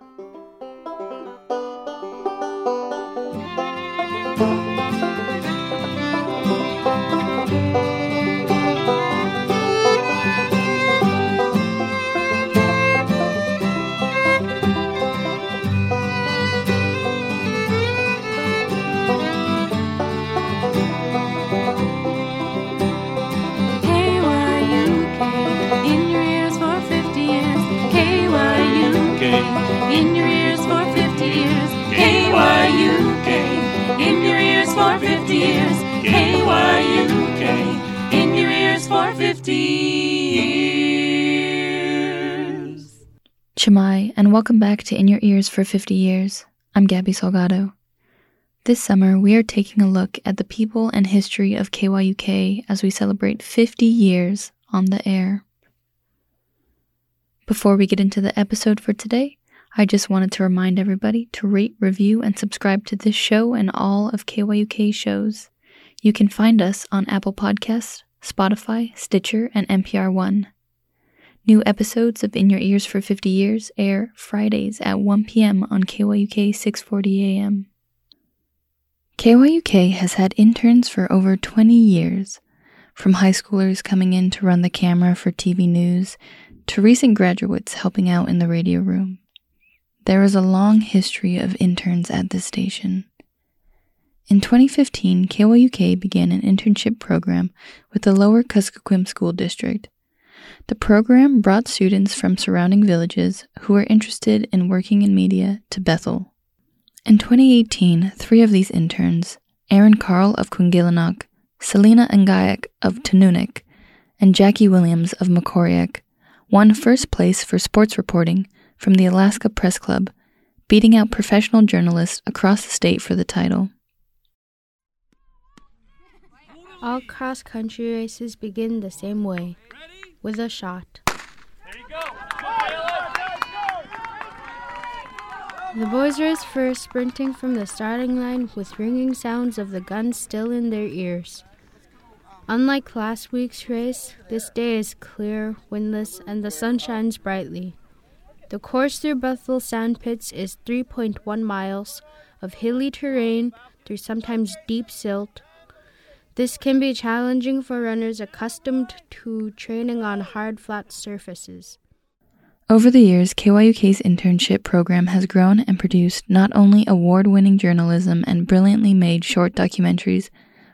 In your ears for 50 years, KYUK. In your ears for 50 years, KYUK. In your ears for 50 years. Chimay, and welcome back to In Your Ears for 50 Years. I'm Gabby Salgado. This summer, we are taking a look at the people and history of KYUK as we celebrate 50 years on the air. Before we get into the episode for today, I just wanted to remind everybody to rate, review, and subscribe to this show and all of KYUK shows. You can find us on Apple Podcasts, Spotify, Stitcher, and NPR One. New episodes of In Your Ears for 50 Years air Fridays at 1 p.m. on KYUK 640 a.m. KYUK has had interns for over 20 years, from high schoolers coming in to run the camera for TV news to recent graduates helping out in the radio room. There is a long history of interns at this station. In 2015, KYUK began an internship program with the Lower Kuskokwim School District. The program brought students from surrounding villages who were interested in working in media to Bethel. In 2018, three of these interns, Aaron Carl of Kwingilinok, Selena Ngaik of Tununuk, and Jackie Williams of Makoriak, won first place for sports reporting from the Alaska Press Club, beating out professional journalists across the state for the title. All cross-country races begin the same way, with a shot. There you go. The boys race first, sprinting from the starting line with ringing sounds of the guns still in their ears. Unlike last week's race, this day is clear, windless, and the sun shines brightly. The course through Bethel sand pits is 3.1 miles of hilly terrain through sometimes deep silt. This can be challenging for runners accustomed to training on hard, flat surfaces. Over the years, KYUK's internship program has grown and produced not only award-winning journalism and brilliantly made short documentaries,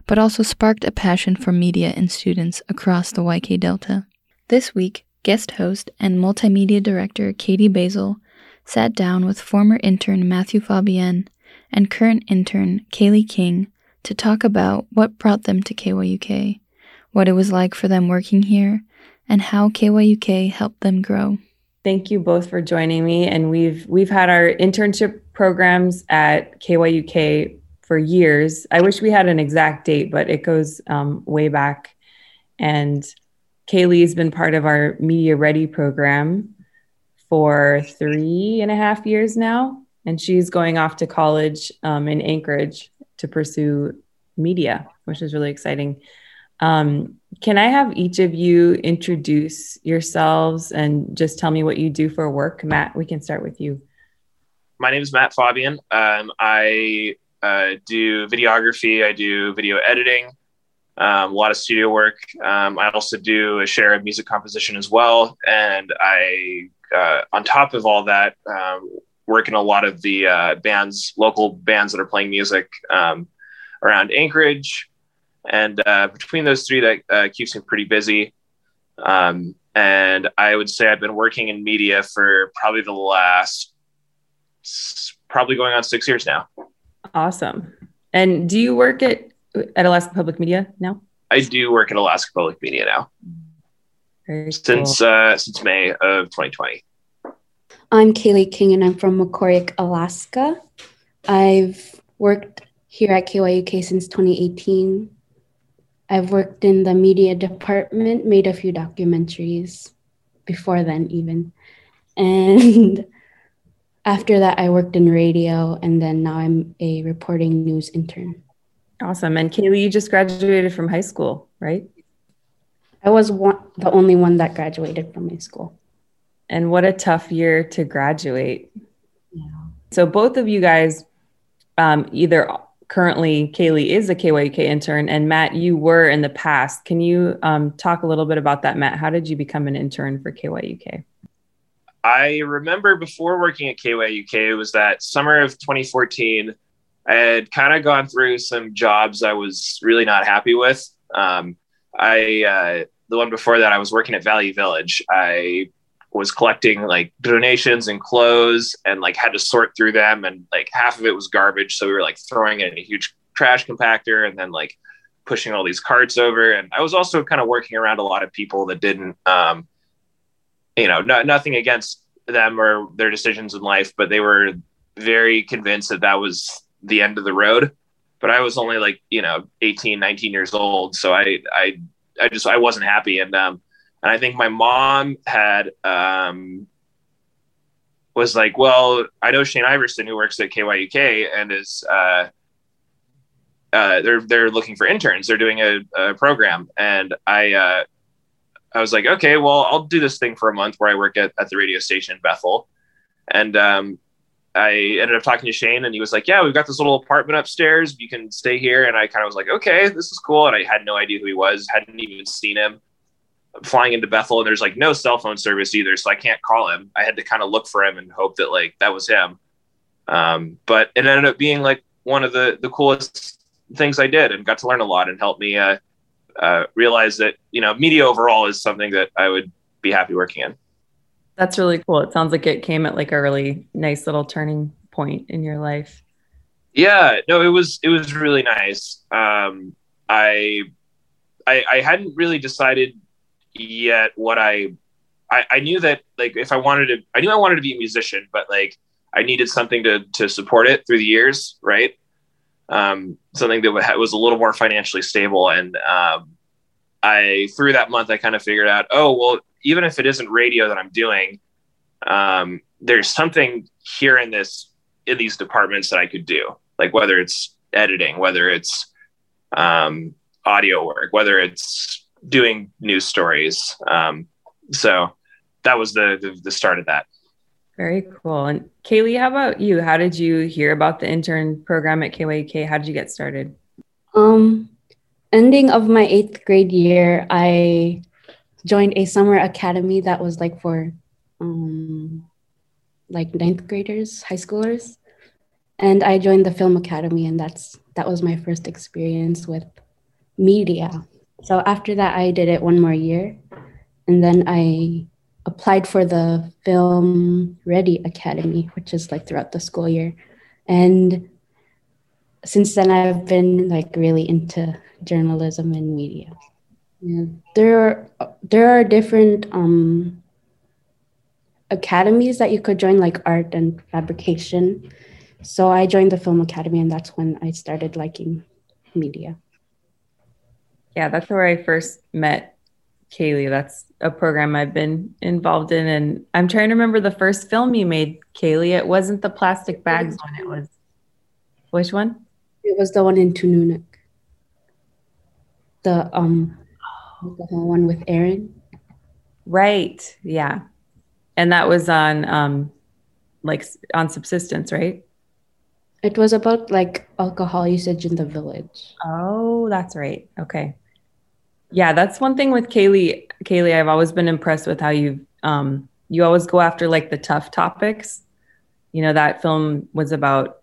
but also sparked a passion for media in students across the YK Delta. This week, guest host and multimedia director Katie Basil sat down with former intern Matthew Fabienne and current intern Kaylee King to talk about what brought them to KYUK, what it was like for them working here, and how KYUK helped them grow. Thank you both for joining me. And we've had our internship programs at KYUK for years. I wish we had an exact date, but it goes way back. And Kaylee's been part of our Media Ready program for 3.5 years now. And she's going off to college in Anchorage to pursue media, which is really exciting. Can I have each of you introduce yourselves and just tell me what you do for work? Matt, we can start with you. My name is Matt Fabienne. I do videography. I do video editing, a lot of studio work. I also do a share of music composition as well. And I, on top of all that, work in a lot of the bands, local bands that are playing music around Anchorage. And between those three, that keeps me pretty busy. And I would say I've been working in media for probably the last, going on 6 years now. Awesome. And do you work at Alaska Public Media now? I do work at Alaska Public Media now. Very cool. Since May of 2020. I'm Kaylee King, and I'm from Makoriak, Alaska. I've worked here at KYUK since 2018. I've worked in the media department, made a few documentaries before then even. And after that, I worked in radio, and then now I'm a reporting news intern. Awesome. And Kaylee, you just graduated from high school, right? I was the only one that graduated from high school. And what a tough year to graduate. So both of you guys, either currently Kaylee is a KYUK intern, and Matt, you were in the past. Can you talk a little bit about that, Matt? How did you become an intern for KYUK? I remember before working at KYUK, it was that summer of 2014. I had kind of gone through some jobs I was really not happy with. The one before that, I was working at Valley Village. I was collecting like donations and clothes and like had to sort through them, and like half of it was garbage. So we were like throwing it in a huge trash compactor and then like pushing all these carts over. And I was also kind of working around a lot of people that didn't, nothing against them or their decisions in life, but they were very convinced that that was the end of the road. But I was only 18, 19 years old. So I wasn't happy. And I think my mom had, was like, well, I know Shane Iverson, who works at KYUK, and is, they're looking for interns. They're doing a program. And I was like, okay, well, I'll do this thing for a month where I work at the radio station in Bethel. And, I ended up talking to Shane, and he was like, yeah, we've got this little apartment upstairs. You can stay here. And I kind of was like, okay, this is cool. And I had no idea who he was. Hadn't even seen him. I'm flying into Bethel, and there's like no cell phone service either. So I can't call him. I had to kind of look for him and hope that like that was him. But it ended up being like one of the coolest things I did, and got to learn a lot, and helped me realize that, media overall is something that I would be happy working in. That's really cool. It sounds like it came at like a really nice little turning point in your life. Yeah, no, it was really nice. I hadn't really decided yet what I knew that like if I wanted to be a musician, but like I needed something to support it through the years. Right. Something that was a little more financially stable. And through that month, I kind of figured out, oh, well, even if it isn't radio that I'm doing, there's something here in these departments that I could do, like whether it's editing, whether it's audio work, whether it's doing news stories. So that was the start of that. Very cool. And Kaylee, how about you? How did you hear about the intern program at KYUK? How did you get started? Ending of my 8th grade year, I joined a summer academy that was like for 9th graders, high schoolers, and I joined the film academy, and that was my first experience with media. So after that, I did it one more year, and then I applied for the Film Ready Academy, which is like throughout the school year. And since then, I've been like really into journalism and media. Yeah, there are different academies that you could join, like art and fabrication. So I joined the Film Academy, and that's when I started liking media. Yeah, that's where I first met Kaylee. That's a program I've been involved in, and I'm trying to remember the first film you made, Kaylee. It wasn't the plastic bags one. It was which one? It was the one in Tununuk. The whole one with Erin. Right. Yeah. And that was on on subsistence, right? It was about like alcohol usage in the village. Oh, that's right. Okay. Yeah. That's one thing with Kaylee. Kaylee, I've always been impressed with how you always go after like the tough topics. That film was about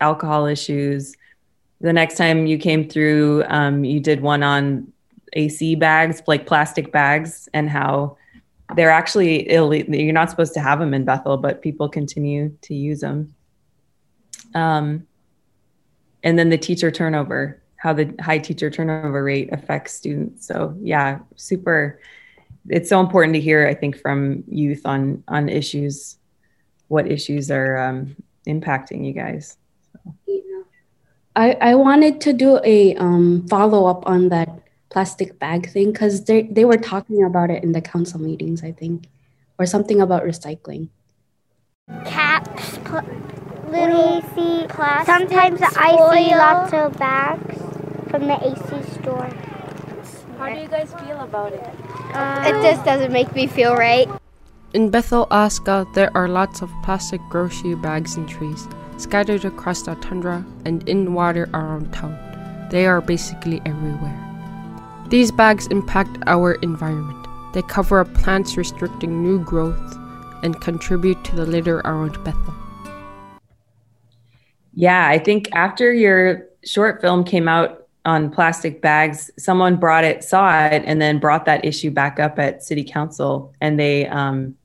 alcohol issues. The next time you came through, you did one on AC bags, like plastic bags, and how they're actually illegal. You're not supposed to have them in Bethel, but people continue to use them. And then the teacher turnover, how the high teacher turnover rate affects students. So yeah, super. It's so important to hear, I think, from youth on issues, what issues are impacting you guys. So. Yeah. I wanted to do a follow-up on that plastic bag thing, because they were talking about it in the council meetings, I think, or something about recycling. Caps, little AC, plastic. Sometimes I see lots of bags from the AC store. How do you guys feel about it? It just doesn't make me feel right. In Bethel, Alaska, there are lots of plastic grocery bags and trees, scattered across the tundra and in water around town. They are basically everywhere. These bags impact our environment. They cover up plants restricting new growth and contribute to the litter around Bethel. Yeah, I think after your short film came out on plastic bags, someone brought it, saw it, and then brought that issue back up at City Council. And they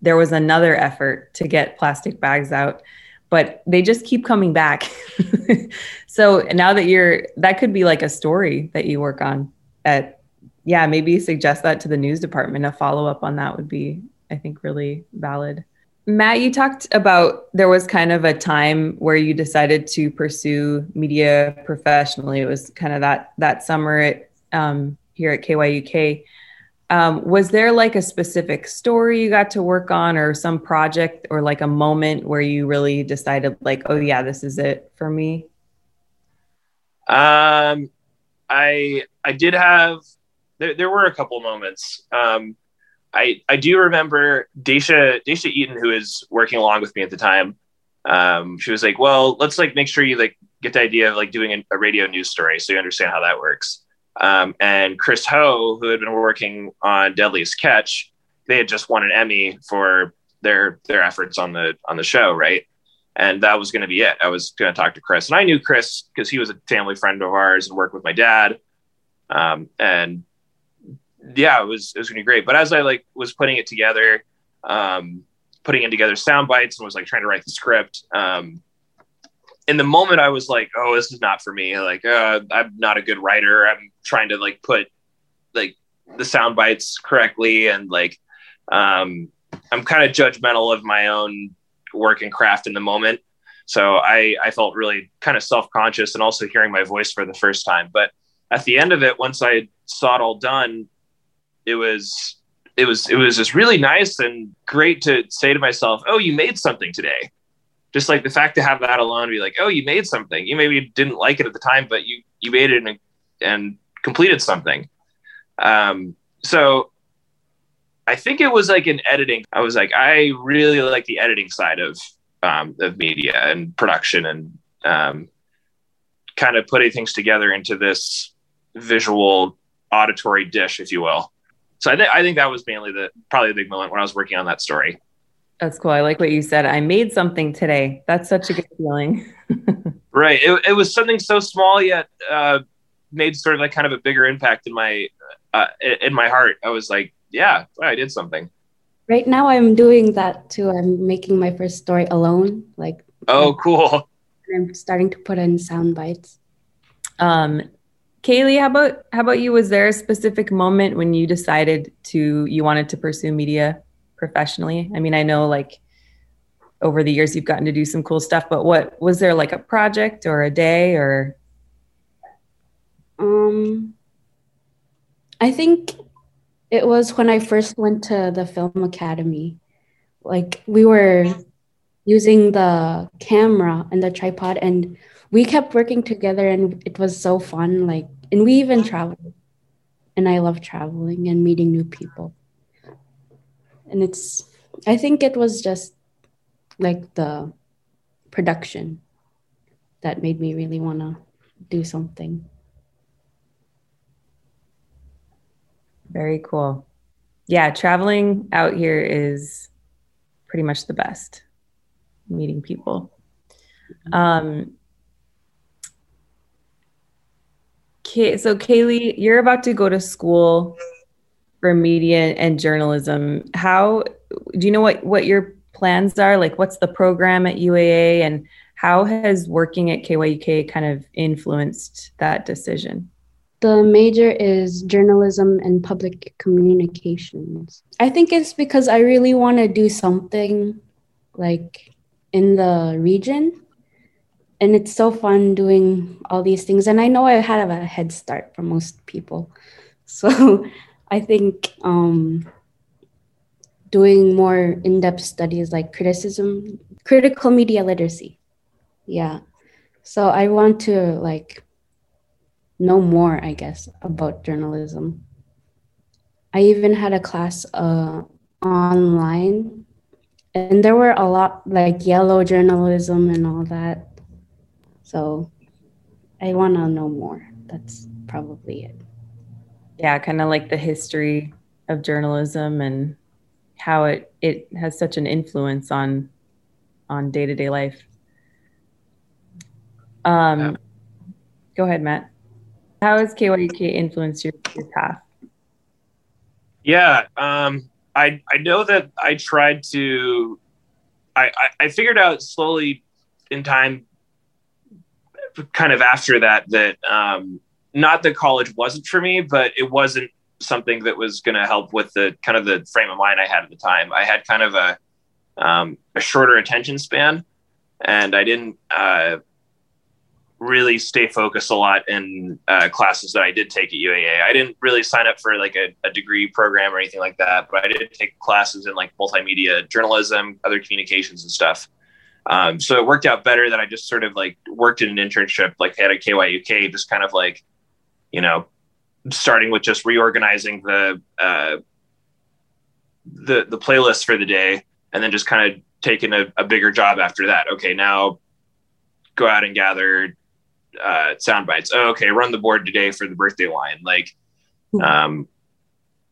there was another effort to get plastic bags out, but they just keep coming back. So now that that could be like a story that you work on at, yeah, maybe suggest that to the news department. A follow-up on that would be, I think, really valid. Matt, you talked about there was kind of a time where you decided to pursue media professionally. It was kind of that summer here at KYUK. Was there like a specific story you got to work on, or some project, or like a moment where you really decided like, oh yeah, this is it for me? I did have, there were a couple moments. I do remember Daisha Eaton, who is working along with me at the time. She was like, well, let's like make sure you like get the idea of like doing a radio news story, so you understand how that works. And Chris Ho, who had been working on Deadliest Catch, they had just won an Emmy for their efforts on the show, right? And that was going to be it. I was going to talk to Chris, and I knew Chris because he was a family friend of ours and worked with my dad. And yeah, it was going to be great. But as I like was putting it together, putting together sound bites and was like trying to write the script, in the moment I was like, oh, this is not for me. Like, I'm not a good writer. I'm trying to like put like the sound bites correctly. And like, I'm kind of judgmental of my own work and craft in the moment. So I felt really kind of self-conscious, and also hearing my voice for the first time. But at the end of it, once I saw it all done, it was just really nice and great to say to myself, oh, you made something today. Just like the fact to have that alone, be like, oh, you made something. You maybe didn't like it at the time, but you made it and completed something. So I think it was like in editing, I was like, I really like the editing side of media and production, and kind of putting things together into this visual auditory dish, if you will. So I think that was mainly probably the big moment when I was working on that story. That's cool. I like what you said. I made something today. That's such a good feeling. Right. It was something so small, yet made sort of like kind of a bigger impact in my heart. I was like, yeah, I did something. Right now I'm doing that too. I'm making my first story alone. Like, oh, cool. I'm starting to put in sound bites. Kaylee, how about you? Was there a specific moment when you decided you wanted to pursue media professionally? I mean, I know like over the years you've gotten to do some cool stuff, but what was there, like a project or a day or? I think it was when I first went to the Film Academy. Like, we were using the camera and the tripod, and we kept working together, and it was so fun. Like, and we even traveled, and I love traveling and meeting new people. And I think it was just like the production that made me really want to do something. Very cool. Yeah, traveling out here is pretty much the best. Meeting people. So Kaylee, you're about to go to school for media and journalism. How do you know what your plans are? Like, what's the program at UAA, and how has working at KYUK kind of influenced that decision? The major is journalism and public communications. I think it's because I really want to do something like in the region. And it's so fun doing all these things. And I know I had a head start for most people. So I think doing more in-depth studies like critical media literacy. Yeah. So I want to like know more, I guess, about journalism. I even had a class online And there were a lot like yellow journalism and all that. So I want to know more. That's probably it. Yeah, kind of like the history of journalism and how it has such an influence on day-to-day life. Go ahead, Matt. How has KYUK influenced your path? Yeah, I know that I tried to, I figured out slowly in time, kind of after that not that college wasn't for me, but it wasn't something that was going to help with the kind of the frame of mind I had at the time. I had kind of a shorter attention span, and I didn't really stay focused a lot in classes that I did take at UAA. I didn't really sign up for like a degree program or anything like that, but I did take classes in like multimedia journalism, other communications and stuff. So it worked out better that I just sort of like worked in an internship, like had a KYUK, just kind of like, you know, starting with just reorganizing the playlist for the day, and then just kind of taking a bigger job after that. Okay, now go out and gather sound bites. Oh, okay, run the board today for the birthday line. Like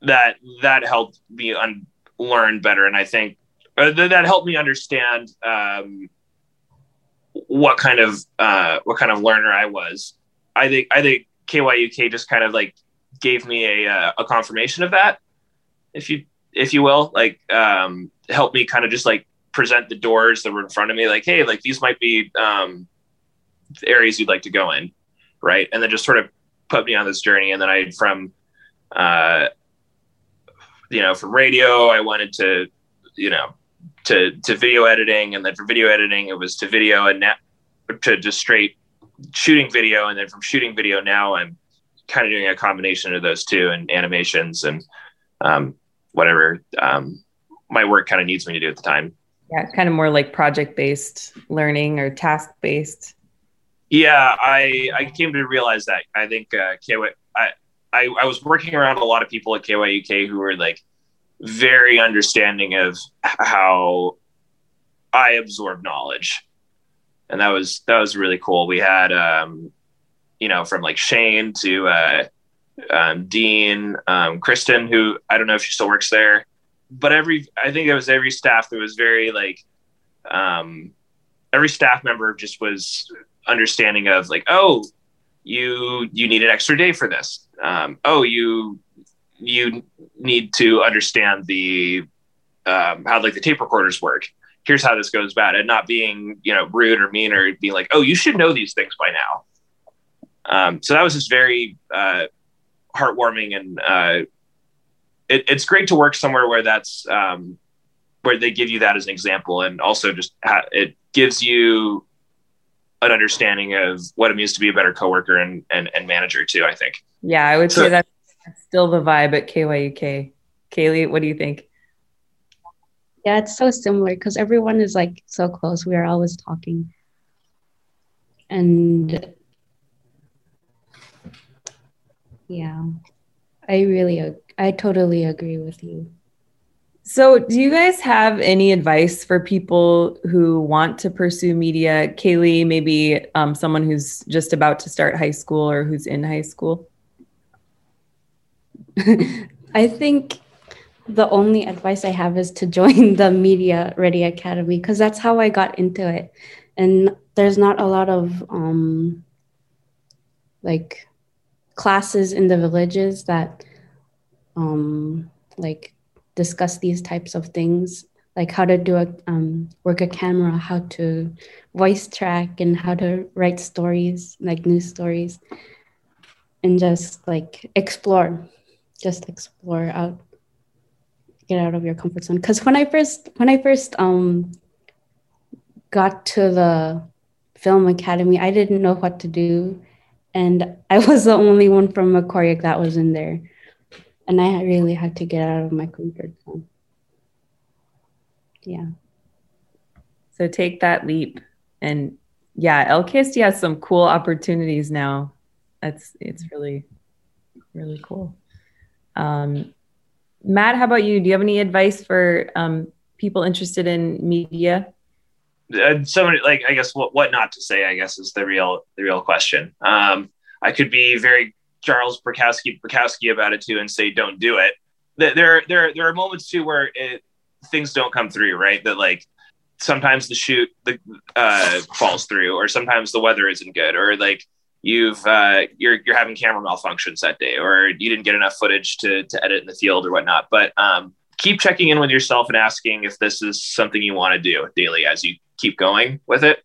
that helped me learn better, and I think that helped me understand what kind of learner I was. I think KYUK just kind of like gave me a confirmation of that, if you will, like helped me kind of just like present the doors that were in front of me, like, hey, like these might be the areas you'd like to go in, right? And then just sort of put me on this journey. And then I from radio I wanted to, you know, to video editing, and then from video editing it was to video, and now to just straight shooting video, and then from shooting video now I'm kind of doing a combination of those two, and animations and whatever my work kind of needs me to do at the time. Yeah, kind of more like project-based learning or task-based. Yeah, I came to realize that. I think I was working around a lot of people at KYUK who were like very understanding of how I absorb knowledge. And that was really cool. We had, from like Shane to Dean, Kristen, who I don't know if she still works there, but I think it was every staff that was very like, every staff member just was understanding of like, oh, you need an extra day for this. Oh, you need to understand the how like the tape recorders work. Here's how this goes about, and not being, you know, rude or mean or being like, oh, you should know these things by now. So that was just very heartwarming, and it's great to work somewhere where that's where they give you that as an example, and also just it gives you an understanding of what it means to be a better coworker and manager too, I think. Yeah, I would say that's still the vibe at KYUK. Kaylee, what do you think? Yeah, it's so similar because everyone is like so close. We are always talking. And yeah, I totally agree with you. So do you guys have any advice for people who want to pursue media? Kaylee, maybe someone who's just about to start high school or who's in high school. I think the only advice I have is to join the Media Ready Academy, because that's how I got into it. And there's not a lot of like classes in the villages that like discuss these types of things, like how to do work a camera, how to voice track, and how to write stories, like news stories, and just like explore out, get out of your comfort zone. Because when I first got to the film academy, I didn't know what to do, and I was the only one from Makoriak that was in there, and I really had to get out of my comfort zone. Yeah. So take that leap, and yeah, LKST has some cool opportunities now. It's really, really cool. Matt, how about you? Do you have any advice for people interested in media? Somebody, like, I guess what not to say, I guess, is the real question. I could be very Charles Bukowski about it too and say, don't do it. There are moments too where things don't come through, right? That, like, sometimes the shoot falls through, or sometimes the weather isn't good, or like you're having camera malfunctions that day, or you didn't get enough footage to edit in the field or whatnot. But keep checking in with yourself and asking if this is something you want to do daily as you keep going with it.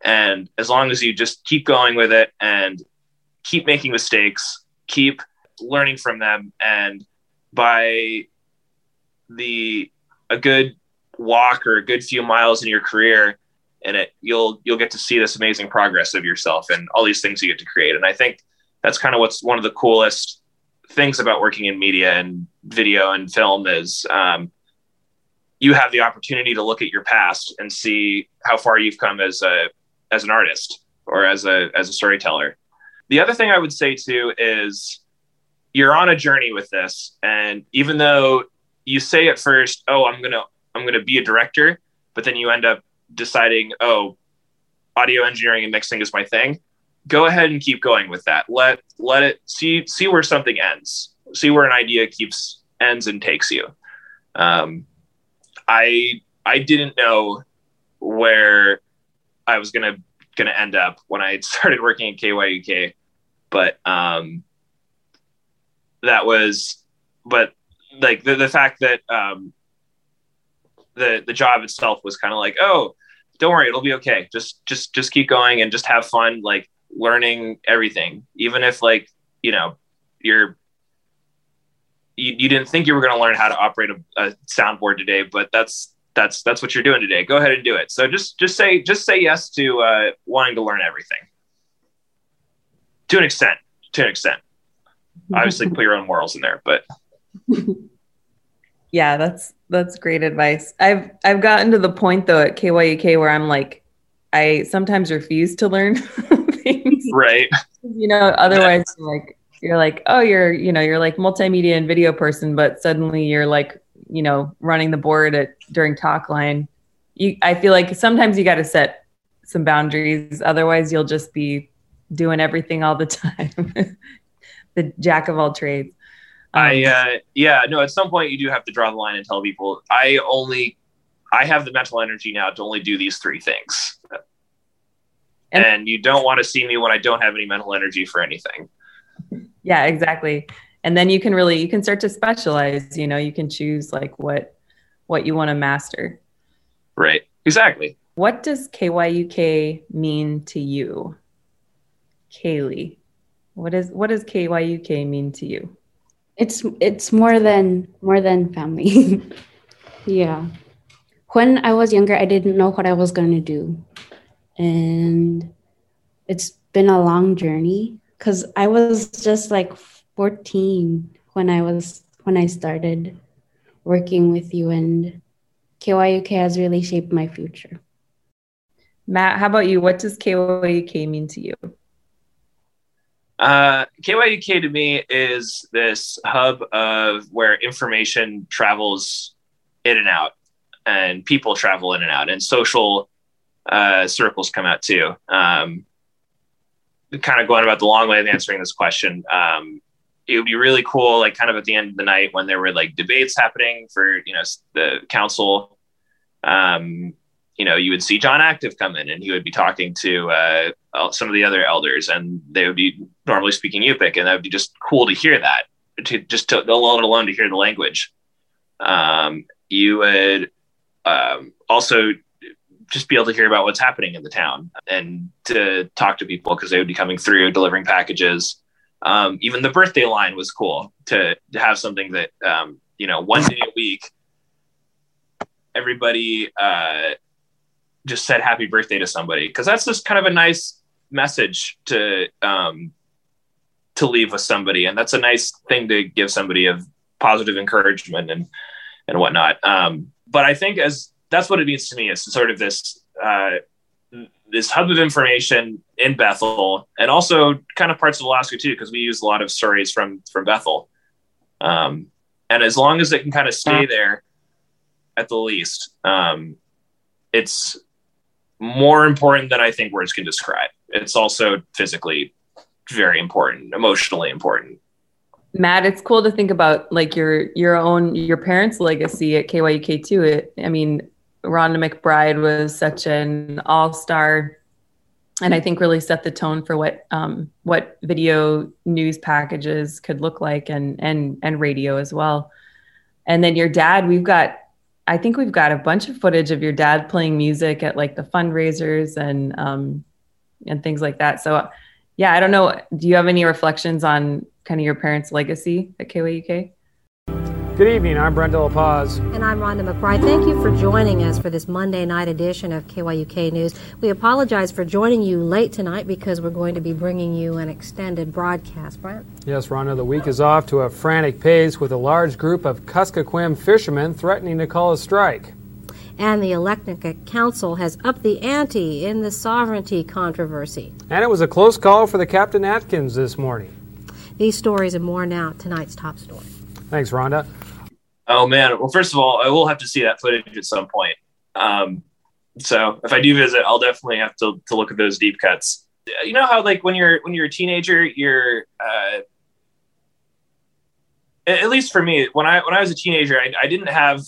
And as long as you just keep going with it and keep making mistakes, keep learning from them, and by a good walk or a good few miles in your career, and you'll get to see this amazing progress of yourself and all these things you get to create. And I think that's kind of what's one of the coolest things about working in media and video and film is you have the opportunity to look at your past and see how far you've come as an artist or as a storyteller. The other thing I would say too is you're on a journey with this, and even though you say at first, "Oh, I'm gonna be a director," but then you end up deciding, "Oh, audio engineering and mixing is my thing." Go ahead and keep going with that. Let it see where something ends. See where an idea ends and takes you. I didn't know where I was gonna end up when I started working at KYUK, but like the fact that the job itself was kind of like, oh, don't worry, it'll be okay. Just keep going and just have fun, like learning everything, even if like you didn't think you were going to learn how to operate a soundboard today, but that's what you're doing today. Go ahead and do it. So just say yes to wanting to learn everything to an extent. Obviously, put your own morals in there, but. Yeah, that's great advice. I've gotten to the point though at KYUK where I'm like, I sometimes refuse to learn things. Right. Otherwise you're like, oh, you're like multimedia and video person, but suddenly you're like, running the board during talk line. I feel like sometimes you got to set some boundaries. Otherwise you'll just be doing everything all the time. The jack of all trades. At some point you do have to draw the line and tell people I have the mental energy now to only do these three things. And you don't want to see me when I don't have any mental energy for anything. Yeah, exactly. And then you can start to specialize, you can choose like what you want to master. Right. Exactly. What does KYUK mean to you? Kaylee, what does KYUK mean to you? It's more than family. Yeah. When I was younger, I didn't know what I was going to do. And it's been a long journey because I was just like 14 when I started working with you, and KYUK has really shaped my future. Matt, how about you? What does KYUK mean to you? KYUK to me is this hub of where information travels in and out, and people travel in and out, and social circles come out too. Kind of going about the long way of answering this question. It would be really cool, like kind of at the end of the night when there were like debates happening for, the council, you would see John Active come in and he would be talking to some of the other elders, and they would be normally speaking Yupik, and that would be just cool to hear that, alone to hear the language. You would also just be able to hear about what's happening in the town and to talk to people because they would be coming through delivering packages. Even the birthday line was cool to have something that, one day a week, everybody... just said happy birthday to somebody, because that's just kind of a nice message to leave with somebody, and that's a nice thing to give somebody of positive encouragement and whatnot. But I think that's what it means to me is sort of this hub of information in Bethel, and also kind of parts of Alaska too, because we use a lot of stories from Bethel. And as long as it can kind of stay there, at the least. It's more important than I think words can describe. It's also physically very important, emotionally important. Matt, it's cool to think about like your parents' legacy at KYUK too. Rhonda McBride was such an all-star, and I think really set the tone for what video news packages could look like, and radio as well. And then your dad, we've got a bunch of footage of your dad playing music at like the fundraisers and things like that. So yeah, I don't know. Do you have any reflections on kind of your parents' legacy at KYUK? Good evening, I'm Brendel LaPaz. And I'm Rhonda McBride. Thank you for joining us for this Monday night edition of KYUK News. We apologize for joining you late tonight because we're going to be bringing you an extended broadcast, right? Yes, Rhonda, the week is off to a frantic pace with a large group of Kuskokwim fishermen threatening to call a strike. And the Electric Council has upped the ante in the sovereignty controversy. And it was a close call for the Captain Atkins this morning. These stories and more now, tonight's top story. Thanks, Rhonda. Oh, man. Well, first of all, I will have to see that footage at some point. So if I do visit, I'll definitely have to look at those deep cuts. You know how, like, when you're a teenager, you're... at least for me, when I was a teenager, I didn't have...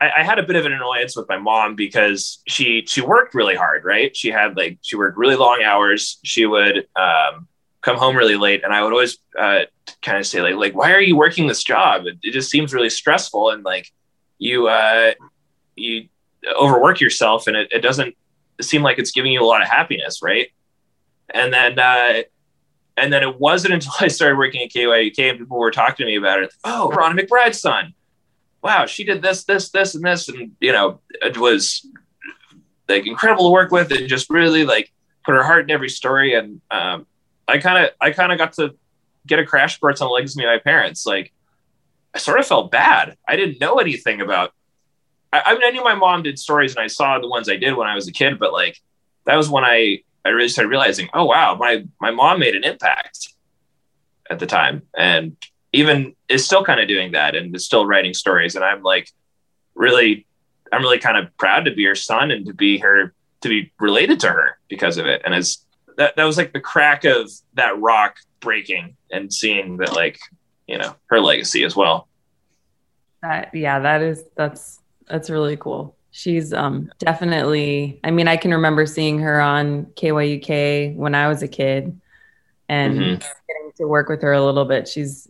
I had a bit of an annoyance with my mom because she worked really hard, right? She worked really long hours. She would... come home really late, and I would always kind of say like, why are you working this job? It just seems really stressful, and like you overwork yourself, and it doesn't seem like it's giving you a lot of happiness, right? And then it wasn't until I started working at KYUK and people were talking to me about it. Oh, Rhonda McBride's son! Wow, she did this, and this, and you know, it was like incredible to work with, and just really like put her heart in every story, and I kind of got to get a crash course on the legacy of my parents. Like, I sort of felt bad. I didn't know anything about. I knew my mom did stories, and I saw the ones I did when I was a kid. But like, that was when I really started realizing, oh wow, my mom made an impact at the time, and even is still kind of doing that, and is still writing stories. And I'm really kind of proud to be her son and to be related to her because of it, and as. That was like the crack of that rock breaking and seeing that, like, you know, her legacy as well. That's really cool. She's definitely, I mean, I can remember seeing her on KYUK when I was a kid and getting to work with her a little bit. She's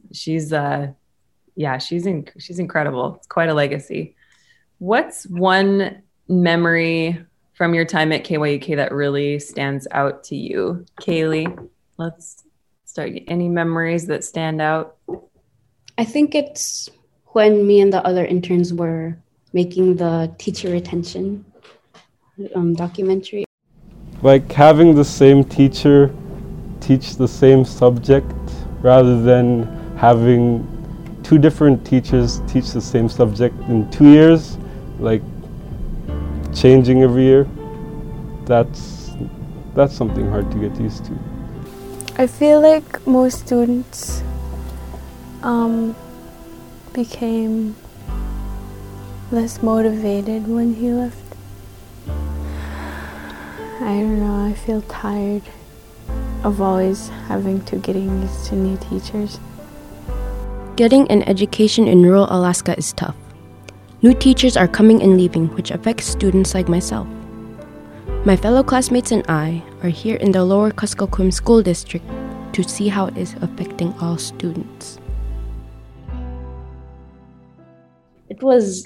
incredible. It's quite a legacy. What's one memory from your time at KYUK that really stands out to you? Kaylee, let's start. Any memories that stand out? I think it's when me and the other interns were making the teacher retention documentary. Like having the same teacher teach the same subject rather than having two different teachers teach the same subject in 2 years, like changing every year, that's something hard to get used to. I feel like most students became less motivated when he left. I don't know, I feel tired of always having to getting used to new teachers. Getting an education in rural Alaska is tough. New teachers are coming and leaving, which affects students like myself. My fellow classmates and I are here in the Lower Kuskokwim School District to see how it is affecting all students. It was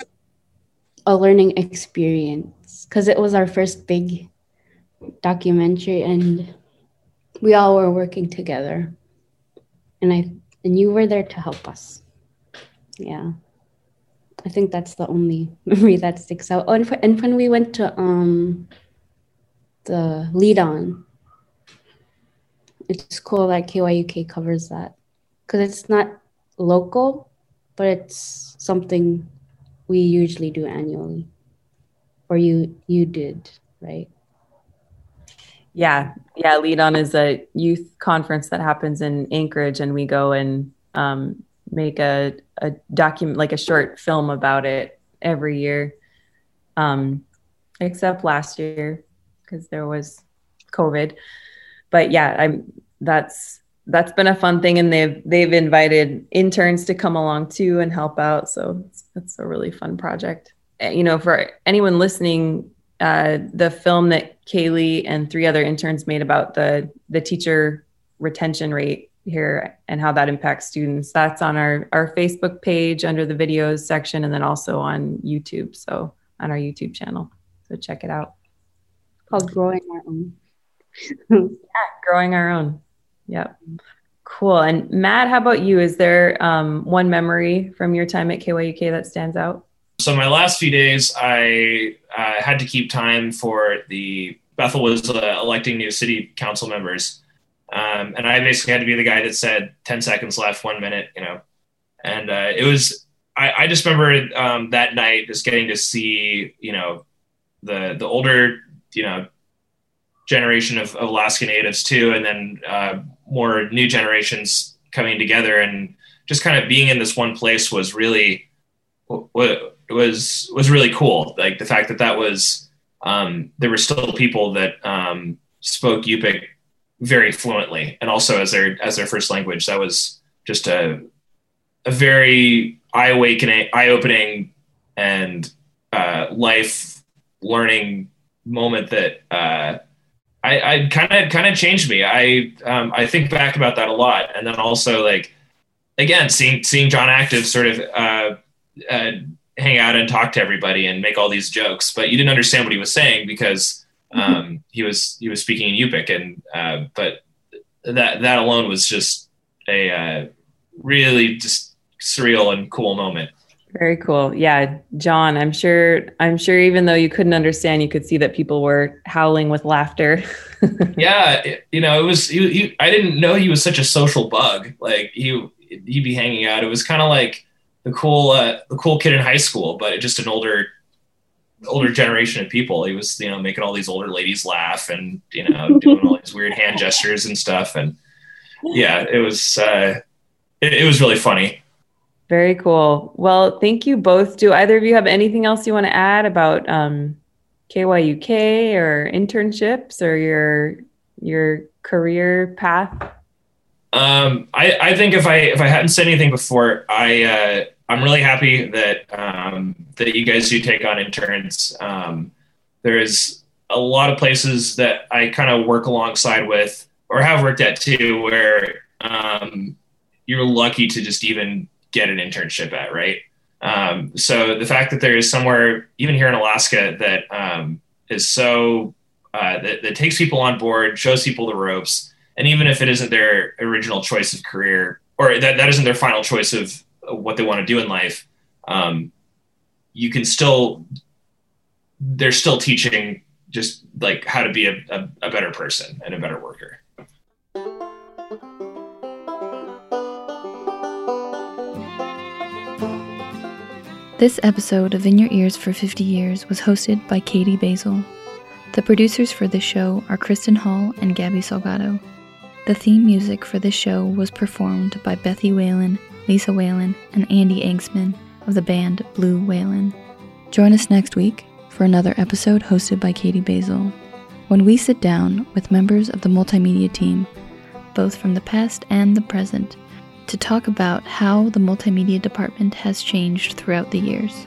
a learning experience because it was our first big documentary and we all were working together. And you were there to help us. Yeah. I think that's the only memory that sticks out. Oh, and when we went to the Lead On, it's cool that KYUK covers that because it's not local, but it's something we usually do annually, or you did, right? Yeah. Lead On is a youth conference that happens in Anchorage, and we go and make a short film about it every year, except last year because there was COVID. But yeah, that's been a fun thing, and they've invited interns to come along too and help out. So that's a really fun project. You know, for anyone listening, the film that Kaylee and three other interns made about the teacher retention rate here and how that impacts students, that's on our Facebook page under the videos section, and then also on YouTube. So on our YouTube channel. So check it out. Called Growing Our Own. Yeah, Growing Our Own. Yep. Cool. And Matt, how about you? Is there one memory from your time at KYUK that stands out? So my last few days, I had to keep time for the Bethel was electing new city council members. And I basically had to be the guy that said 10 seconds left, 1 minute, you know, and it was, I just remember that night just getting to see, you know, the older, you know, generation of Alaska natives too. And then more new generations coming together, and just kind of being in this one place was really, was really cool. Like the fact that was, there were still people that spoke Yupik very fluently, and also as their first language. That was just a very eye-opening and life learning moment that I kind of changed me. I think back about that a lot, and then also like again seeing John Active sort of hang out and talk to everybody and make all these jokes, but you didn't understand what he was saying because. He was speaking in Yupik, and but that alone was just a really just surreal and cool moment. Very cool. Yeah, John, I'm sure even though you couldn't understand, you could see that people were howling with laughter. Yeah, you know, it was I didn't know he was such a social bug. Like he'd be hanging out. It was kind of like the cool kid in high school, but just an older generation of people. He was, you know, making all these older ladies laugh and, you know, doing all these weird hand gestures and stuff. And yeah, it was really funny. Very cool. Well, thank you both. Do either of you have anything else you want to add about KYUK or internships or your career path? I think if I hadn't said anything before, I'm really happy that that you guys do take on interns. There is a lot of places that I kind of work alongside with, or have worked at too, where you're lucky to just even get an internship at, right? So the fact that there is somewhere, even here in Alaska, that is so that takes people on board, shows people the ropes, and even if it isn't their original choice of career, or that isn't their final choice of what they want to do in life, you can still, they're still teaching just like how to be a better person and a better worker. This episode of In Your Ears for 50 Years was hosted by Katie Basil. The producers for this show are Kristen Hall and Gabby Salgado. The theme music for this show was performed by Bethy Whalen, Lisa Whalen, and Andy Engsman of the band Blue Whalen. Join us next week for another episode hosted by Katie Basil, when we sit down with members of the multimedia team, both from the past and the present, to talk about how the multimedia department has changed throughout the years.